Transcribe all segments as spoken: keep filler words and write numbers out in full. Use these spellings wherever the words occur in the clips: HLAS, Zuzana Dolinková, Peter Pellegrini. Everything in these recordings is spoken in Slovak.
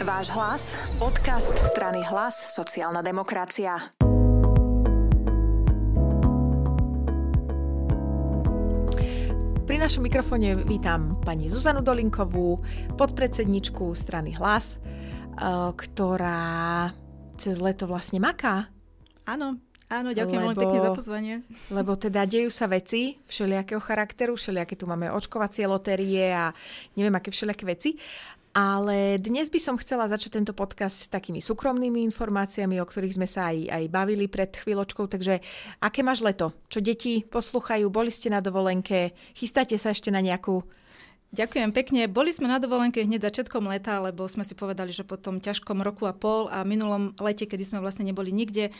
Váš hlas, podcast strany Hlas, sociálna demokracia. Pri našom mikrofóne vítam pani Zuzanu Dolinkovú, podpredsedničku strany Hlas, ktorá cez leto vlastne maká. Áno, áno, ďakujem veľmi pekne za pozvanie. Lebo teda dejú sa veci všelijakého charakteru, všelijaké tu máme očkovacie lotérie a neviem aké všelijaké veci. Ale dnes by som chcela začať tento podcast s takými súkromnými informáciami, o ktorých sme sa aj, aj bavili pred chvíľočkou. Takže aké máš leto? Čo deti posluchajú? Boli ste na dovolenke? Chystáte sa ešte na nejakú? Ďakujem pekne. Boli sme na dovolenke hneď začiatkom leta, lebo sme si povedali, že po tom ťažkom roku a pol a minulom lete, kedy sme vlastne neboli nikde,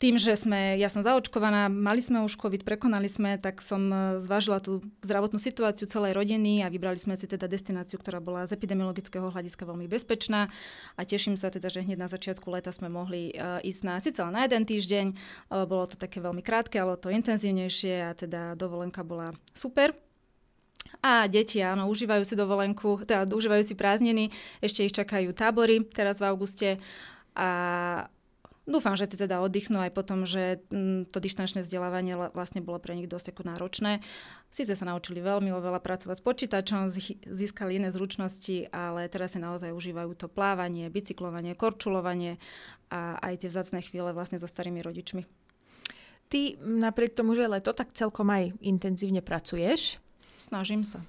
tým, že sme, ja som zaočkovaná, mali sme už COVID, prekonali sme, tak som zvážila tú zdravotnú situáciu celej rodiny a vybrali sme si teda destináciu, ktorá bola z epidemiologického hľadiska veľmi bezpečná a teším sa teda, že hneď na začiatku leta sme mohli ísť na síce len na jeden týždeň, bolo to také veľmi krátke, ale to intenzívnejšie a teda dovolenka bola super. A deti, áno, užívajú si dovolenku, teda užívajú si prázdniny, ešte ich čakajú tábory teraz v auguste a dúfam, že teda oddychnú aj potom, že to distančné vzdelávanie vlastne bolo pre nich dosť ako náročné. Síce sa naučili veľmi oveľa pracovať s počítačom, získali iné zručnosti, ale teraz si naozaj užívajú to plávanie, bicyklovanie, korčulovanie a aj tie vzácne chvíle vlastne so starými rodičmi. Ty napriek tomu, že leto, tak celkom aj intenzívne pracuješ? Snažím sa.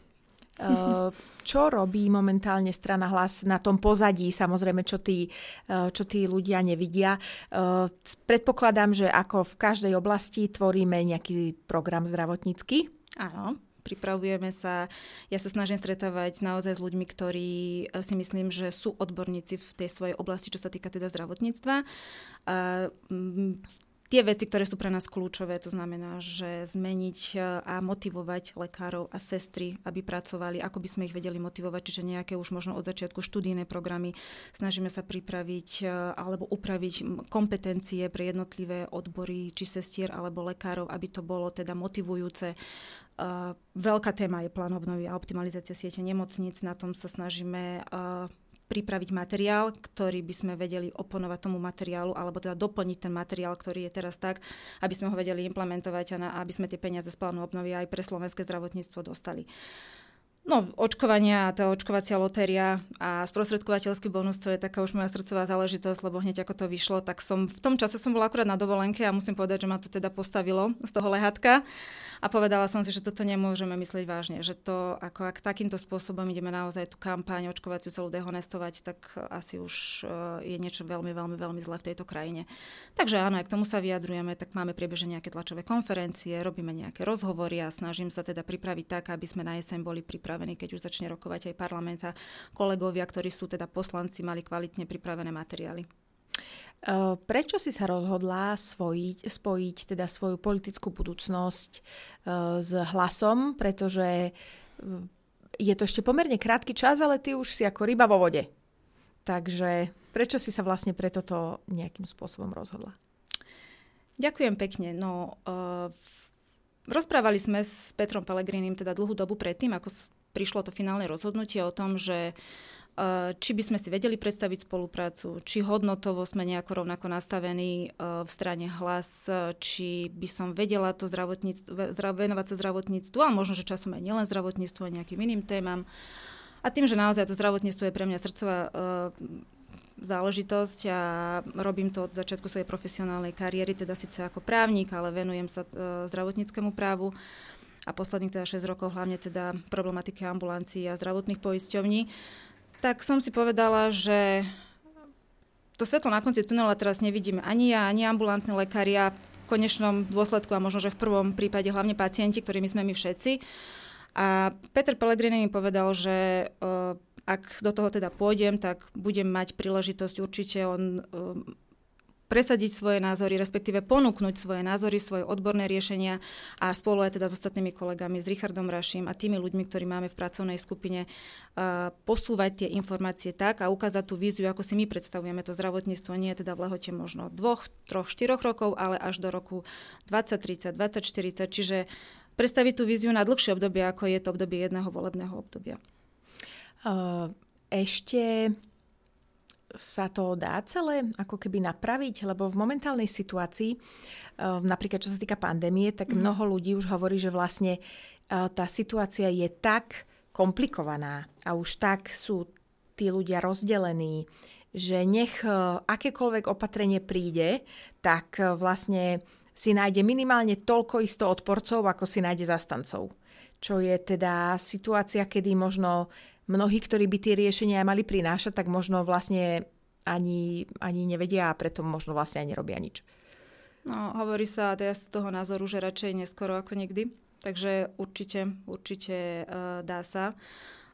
Čo robí momentálne strana Hlas na tom pozadí, samozrejme, čo tí, čo tí ľudia nevidia. Predpokladám, že ako v každej oblasti tvoríme nejaký program zdravotnícky. Áno, pripravujeme sa. Ja sa snažím stretávať naozaj s ľuďmi, ktorí si myslím, že sú odborníci v tej svojej oblasti, čo sa týka teda zdravotníctva. Tie veci, ktoré sú pre nás kľúčové, to znamená, že zmeniť a motivovať lekárov a sestry, aby pracovali, ako by sme ich vedeli motivovať, čiže nejaké už možno od začiatku študijné programy. Snažíme sa pripraviť alebo upraviť kompetencie pre jednotlivé odbory, či sestier alebo lekárov, aby to bolo teda motivujúce. Veľká téma je plán obnovy a optimalizácia siete nemocníc, na tom sa snažíme pripraviť materiál, ktorý by sme vedeli oponovať tomu materiálu, alebo teda doplniť ten materiál, ktorý je teraz tak, aby sme ho vedeli implementovať a na, aby sme tie peniaze z plánu obnovy aj pre slovenské zdravotníctvo dostali. No, očkovania, tá očkovacia lotéria a sprostredkovateľský bonus, to je taká už moja srdcová záležitosť, lebo hneď ako to vyšlo, tak som v tom čase som bola akurát na dovolenke a musím povedať, že ma to teda postavilo z toho lehátka a povedala som si, že toto nemôžeme myslieť vážne, že to ako ak takýmto spôsobom ideme naozaj tú kampaň očkovaciu celú dehonestovať, tak asi už je niečo veľmi, veľmi, veľmi zlé v tejto krajine. Takže áno, aj k tomu sa vyjadrujeme, tak máme priebežne nejaké tlačové konferencie, robíme nejaké rozhovory a snažím sa teda pripraviť tak, aby sme na jeseň boli pripravení, keď už začne rokovať aj parlament a kolegovia, ktorí sú teda poslanci, mali kvalitne pripravené materiály. Prečo si sa rozhodla svojiť, spojiť teda svoju politickú budúcnosť s Hlasom? Pretože je to ešte pomerne krátky čas, ale ty už si ako ryba vo vode. Takže prečo si sa vlastne pre toto nejakým spôsobom rozhodla? Ďakujem pekne. No, uh... Rozprávali sme s Petrom Pellegrinim teda dlhú dobu predtým, ako prišlo to finálne rozhodnutie o tom, že či by sme si vedeli predstaviť spoluprácu, či hodnotovo sme nejako rovnako nastavení v strane Hlas, či by som vedela to zdravotníctvo, venovať sa zdravotníctvu, ale možno, že časom aj nielen zdravotníctvu, aj nejakým iným témam. A tým, že naozaj to zdravotníctvo je pre mňa srdcová záležitosť a robím to od začiatku svojej profesionálnej kariéry, teda síce ako právnik, ale venujem sa zdravotníckemu právu a posledných teda šesť rokov hlavne teda problematike ambulancií a zdravotných poisťovní, tak som si povedala, že to svetlo na konci tunela teraz nevidíme ani ja, ani ambulantní lekári a v konečnom dôsledku a možno, že v prvom prípade hlavne pacienti, ktorými sme my všetci. A Peter Pellegrini mi povedal, že ak do toho teda pôjdem, tak budem mať príležitosť určite on um, presadiť svoje názory, respektíve ponúknuť svoje názory, svoje odborné riešenia a spolu aj teda s ostatnými kolegami, s Richardom Raším a tými ľuďmi, ktorí máme v pracovnej skupine, uh, posúvať tie informácie tak a ukázať tú víziu, ako si my predstavujeme to zdravotníctvo. Nie je teda v lehote možno dvoch, troch, štyroch rokov, ale až do roku dvadsať, tridsať, dvadsať, štyridsať, čiže predstaviť tú víziu na dlhšie obdobie, ako je to obdobie jedného volebného obdobia. Ešte sa to dá celé ako keby napraviť? Lebo v momentálnej situácii, napríklad čo sa týka pandémie, tak mnoho ľudí už hovorí, že vlastne tá situácia je tak komplikovaná a už tak sú tí ľudia rozdelení, že nech akékoľvek opatrenie príde, tak vlastne si nájde minimálne toľko isto odporcov, ako si nájde zastancov. Čo je teda situácia, kedy možno mnohí, ktorí by tie riešenia mali prinášať, tak možno vlastne ani, ani nevedia a preto možno vlastne aj nerobia nič. No, hovorí sa, ja z toho názoru, že radšej neskoro ako nikdy. Takže určite, určite uh, dá sa.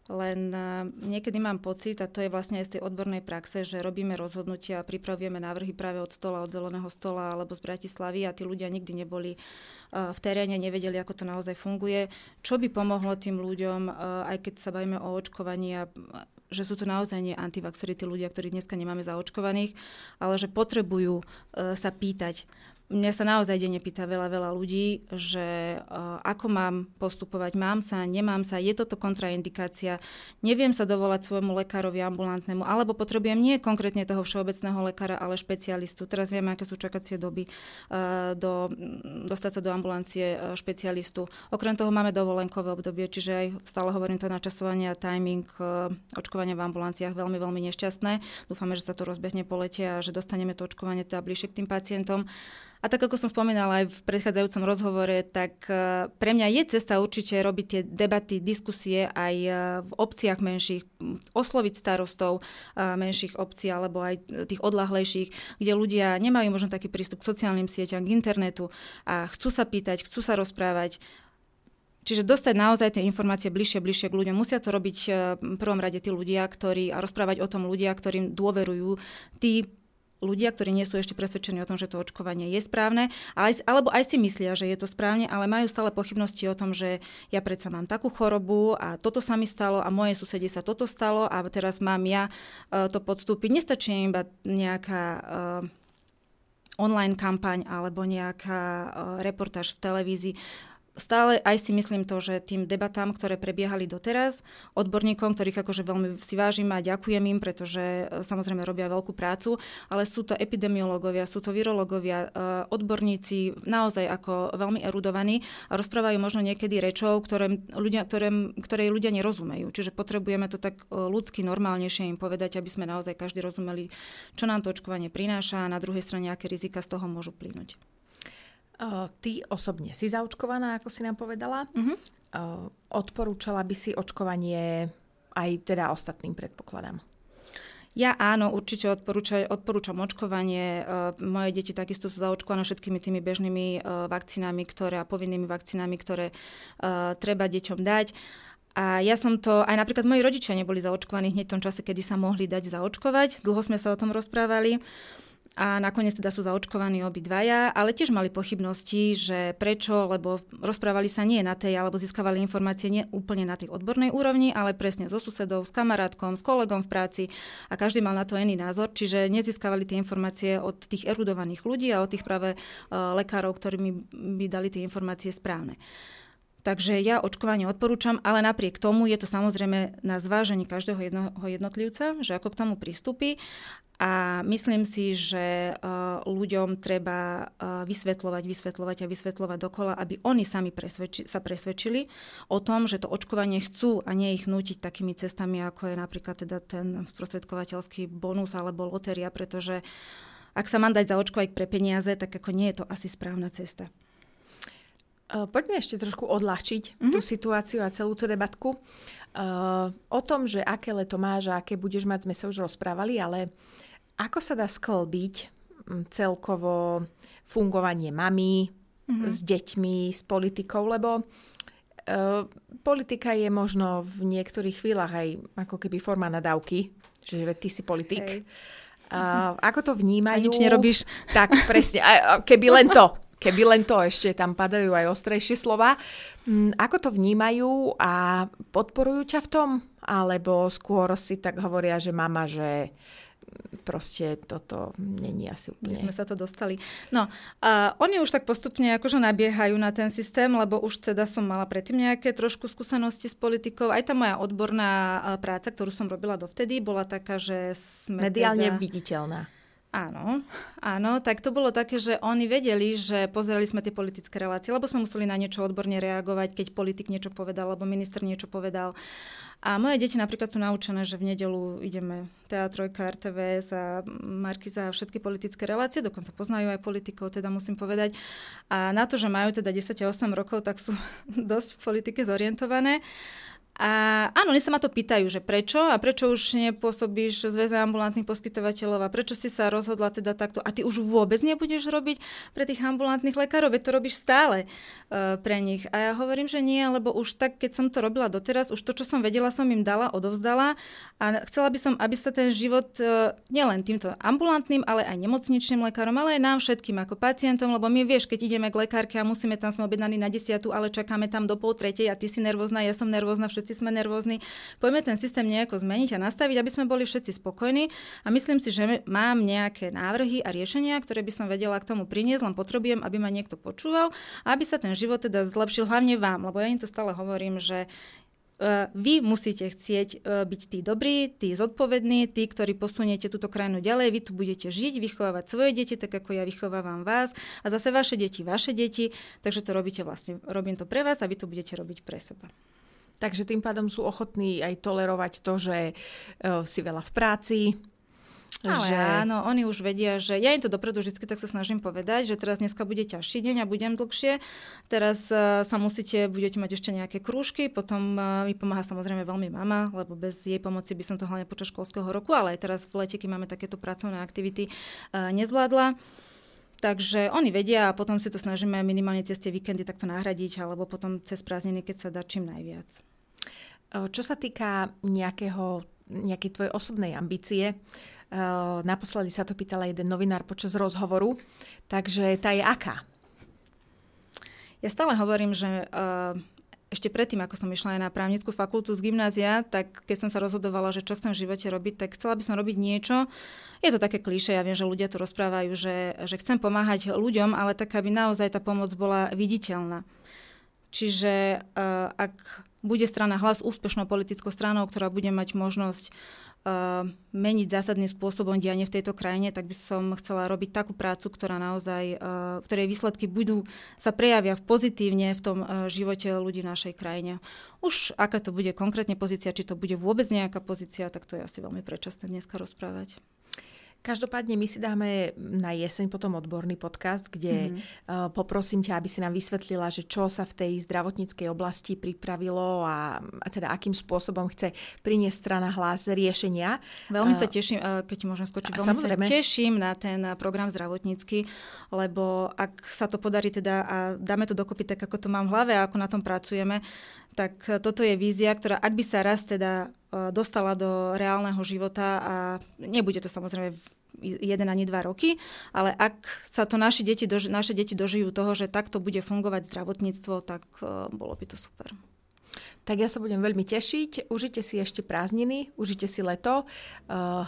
Len uh, niekedy mám pocit, a to je vlastne aj z tej odbornej praxe, že robíme rozhodnutia a pripravujeme návrhy práve od stola, od zeleného stola alebo z Bratislavy a tí ľudia nikdy neboli uh, v teréne, nevedeli, ako to naozaj funguje. Čo by pomohlo tým ľuďom, uh, aj keď sa bavíme o očkovaní a že sú to naozaj nie antivaxery, tí ľudia, ktorí dneska nemáme zaočkovaných, ale že potrebujú uh, sa pýtať. Mňa sa naozaj denne pýta veľa, veľa ľudí, že uh, ako mám postupovať, mám sa, nemám sa, je toto kontraindikácia, neviem sa dovolať svojmu lekárovi ambulantnému, alebo potrebujem nie konkrétne toho všeobecného lekára, ale špecialistu. Teraz vieme, aké sú čakacie doby uh, do, dostať sa do ambulancie uh, špecialistu. Okrem toho máme dovolenkové obdobie, čiže aj stále hovorím to načasovanie a timing uh, očkovania v ambulanciách veľmi, veľmi nešťastné. Dúfame, že sa to rozbehne po lete a že dostaneme to očkovanie teda bližšie k tým pacientom. A tak, ako som spomínala aj v predchádzajúcom rozhovore, tak pre mňa je cesta určite robiť tie debaty, diskusie aj v obciach menších, osloviť starostov menších obcí alebo aj tých odľahlejších, kde ľudia nemajú možno taký prístup k sociálnym sieťam, k internetu a chcú sa pýtať, chcú sa rozprávať. Čiže dostať naozaj tie informácie bližšie, bližšie k ľuďom. Musia to robiť v prvom rade tí ľudia, ktorí, a rozprávať o tom ľudia, ktorým dôverujú, tí ľudia, ktorí nie sú ešte presvedčení o tom, že to očkovanie je správne, alebo aj si myslia, že je to správne, ale majú stále pochybnosti o tom, že ja predsa mám takú chorobu a toto sa mi stalo a moje susede sa toto stalo a teraz mám ja to podstúpiť. Nestačí iba nejaká online kampaň alebo nejaká reportáž v televízii. Stále aj si myslím to, že tým debatám, ktoré prebiehali doteraz, odborníkom, ktorých akože veľmi si vážim a ďakujem im, pretože samozrejme robia veľkú prácu, ale sú to epidemiológovia, sú to virológovia, odborníci, naozaj ako veľmi erudovaní a rozprávajú možno niekedy rečou, ktoré ľudia, ktoré, ktoré ľudia nerozumejú. Čiže potrebujeme to tak ľudsky normálnejšie im povedať, aby sme naozaj každý rozumeli, čo nám to očkovanie prináša a na druhej strane, aké rizika z toho môžu plynúť. Ty osobne si zaočkovaná, ako si nám povedala. Uh-huh. Odporúčala by si očkovanie aj teda ostatným, predpokladám. Ja áno, určite odporúčam, odporúčam očkovanie. Moje deti takisto sú zaočkované všetkými tými bežnými vakcínami, ktoré a povinnými vakcínami, ktoré treba deťom dať. A ja som to, aj napríklad moji rodičia neboli zaočkovaní hneď v tom čase, kedy sa mohli dať zaočkovať. Dlho sme sa o tom rozprávali. A nakoniec teda sú zaočkovaní obidvaja, ale tiež mali pochybnosti, že prečo, lebo rozprávali sa nie na tej, alebo získavali informácie nie úplne na tej odbornej úrovni, ale presne so susedov, s kamarátkom, s kolegom v práci a každý mal na to iný názor, čiže nezískavali tie informácie od tých erudovaných ľudí a od tých práve uh, lekárov, ktorí by dali tie informácie správne. Takže ja očkovanie odporúčam, ale napriek tomu je to samozrejme na zvážení každého jednotlivca, že ako k tomu pristúpi. A myslím si, že ľuďom treba vysvetľovať, vysvetľovať a vysvetľovať dokola, aby oni sami presvedči, sa presvedčili o tom, že to očkovanie chcú a nie ich nútiť takými cestami, ako je napríklad teda ten sprostredkovateľský bonus alebo lotéria, pretože ak sa mám dať zaočkovať pre peniaze, tak ako nie je to asi správna cesta. Poďme ešte trošku odľahčiť mm-hmm. tú situáciu a celú tú debatku. Uh, o tom, že aké leto máš a aké budeš mať, sme sa už rozprávali, ale ako sa dá sklbiť celkovo fungovanie mami mm-hmm. s deťmi, s politikou, lebo uh, politika je možno v niektorých chvíľach aj ako keby forma nadávky, že ty si politik. Hej. Uh, ako to vnímajú? A nič nerobíš. Tak, presne. A, keby len to. Keby len to, ešte tam padajú aj ostrejšie slova. Ako to vnímajú a podporujú ťa v tom? Alebo skôr si tak hovoria, že mama, že proste toto není asi úplne. My sme sa to dostali. No, a oni už tak postupne akože nabiehajú na ten systém, lebo už teda som mala predtým nejaké trošku skúsenosti s politikou. Aj tá moja odborná práca, ktorú som robila dovtedy, bola taká, že sme mediálne teda... viditeľná. Áno, áno, tak to bolo také, že oni vedeli, že pozerali sme tie politické relácie, lebo sme museli na niečo odborne reagovať, keď politik niečo povedal, alebo minister niečo povedal. A moje deti napríklad sú naučené, že v nedeľu ideme té á trojka, er té vé es a Markiza a všetky politické relácie, dokonca poznajú aj politikov, teda musím povedať. A na to, že majú teda desať a osem rokov, tak sú dosť v politike zorientované. A áno, oni sa ma to pýtajú, že prečo a prečo už nepôsobíš v zväze ambulantných poskytovateľov a prečo si sa rozhodla teda takto a ty už vôbec nebudeš robiť pre tých ambulantných lekárov, veď to robíš stále uh, pre nich. A ja hovorím, že nie, lebo už tak, keď som to robila doteraz, už to, čo som vedela, som im dala, odovzdala a chcela by som, aby sa ten život uh, nielen týmto ambulantným, ale aj nemocničným lekárom, ale aj nám všetkým ako pacientom, lebo my vieš, keď ideme k lekárke a musíme tam, sme objednaní na desiatu, ale čakáme tam do pol tretej a ty si nervózna, ja som nervózna, všetci sme nervózni. Poďme ten systém nejako zmeniť a nastaviť, aby sme boli všetci spokojní. A myslím si, že mám nejaké návrhy a riešenia, ktoré by som vedela k tomu priniesť, len potrebujem, aby ma niekto počúval a aby sa ten život teda zlepšil hlavne vám, lebo ja im to stále hovorím, že vy musíte chcieť byť tí dobrí, tí zodpovední, tí, ktorí posuniete túto krajinu ďalej, vy tu budete žiť, vychovávať svoje deti, tak ako ja vychovávam vás a zase vaše deti, vaše deti, takže to robíte vlastne, robím to pre vás a vy to budete robiť pre seba. Takže tým pádom sú ochotní aj tolerovať to, že uh, si veľa v práci. Ale že... áno, oni už vedia, že ja im to dopredu vždycky tak sa snažím povedať, že teraz dneska bude ťažší deň a budem dlhšie. Teraz uh, sa musíte, budete mať ešte nejaké krúžky, potom uh, mi pomáha samozrejme veľmi mama, lebo bez jej pomoci by som to hlavne počas školského roku, ale aj teraz v lete, keď máme takéto pracovné aktivity, uh, nezvládla. Takže oni vedia a potom si to snažíme minimálne cez tie víkendy takto nahradiť alebo potom cez prázdniny, keď sa dá čím najviac. Čo sa týka nejakého, nejakej tvojej osobnej ambície, naposledy sa to pýtala jeden novinár počas rozhovoru, takže tá je aká? Ja stále hovorím, že... Ešte predtým, ako som išla aj na právnickú fakultu z gymnázia, tak keď som sa rozhodovala, že čo chcem v živote robiť, tak chcela by som robiť niečo. Je to také klišé, ja viem, že ľudia to rozprávajú, že, že chcem pomáhať ľuďom, ale tak, aby naozaj tá pomoc bola viditeľná. Čiže uh, ak bude strana Hlas úspešnou politickou stranou, ktorá bude mať možnosť uh, meniť zásadným spôsobom dianie v tejto krajine, tak by som chcela robiť takú prácu, ktorá naozaj, uh, ktorej výsledky budú, sa prejavia v pozitívne v tom uh, živote ľudí v našej krajine. Už aká to bude konkrétne pozícia, či to bude vôbec nejaká pozícia, tak to je asi veľmi predčasné dneska rozprávať. Každopádne my si dáme na jeseň potom odborný podcast, kde mm-hmm. poprosím ťa, aby si nám vysvetlila, že čo sa v tej zdravotníckej oblasti pripravilo a, a teda akým spôsobom chce priniesť strana Hlas riešenia. Veľmi sa teším, keď môžem skočiť, veľmi sa teším na ten program zdravotnícky, lebo ak sa to podarí teda a dáme to dokopy tak, ako to mám v hlave a ako na tom pracujeme, tak toto je vízia, ktorá ak by sa raz teda dostala do reálneho života a nebude to samozrejme jeden ani dva roky, ale ak sa to naši deti, doži- naše deti dožijú toho, že takto bude fungovať zdravotníctvo, tak bolo by to super. Tak ja sa budem veľmi tešiť. Užite si ešte prázdniny, užite si leto, uh,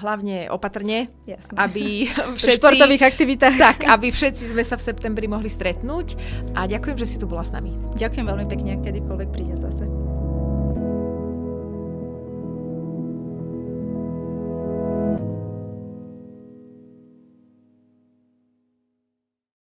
hlavne opatrne, jasne. Aby všetci... v športových aktivitách. Tak, aby všetci sme sa v septembri mohli stretnúť. A ďakujem, že si tu bola s nami. Ďakujem veľmi pekne, kedykoľvek prídem zase.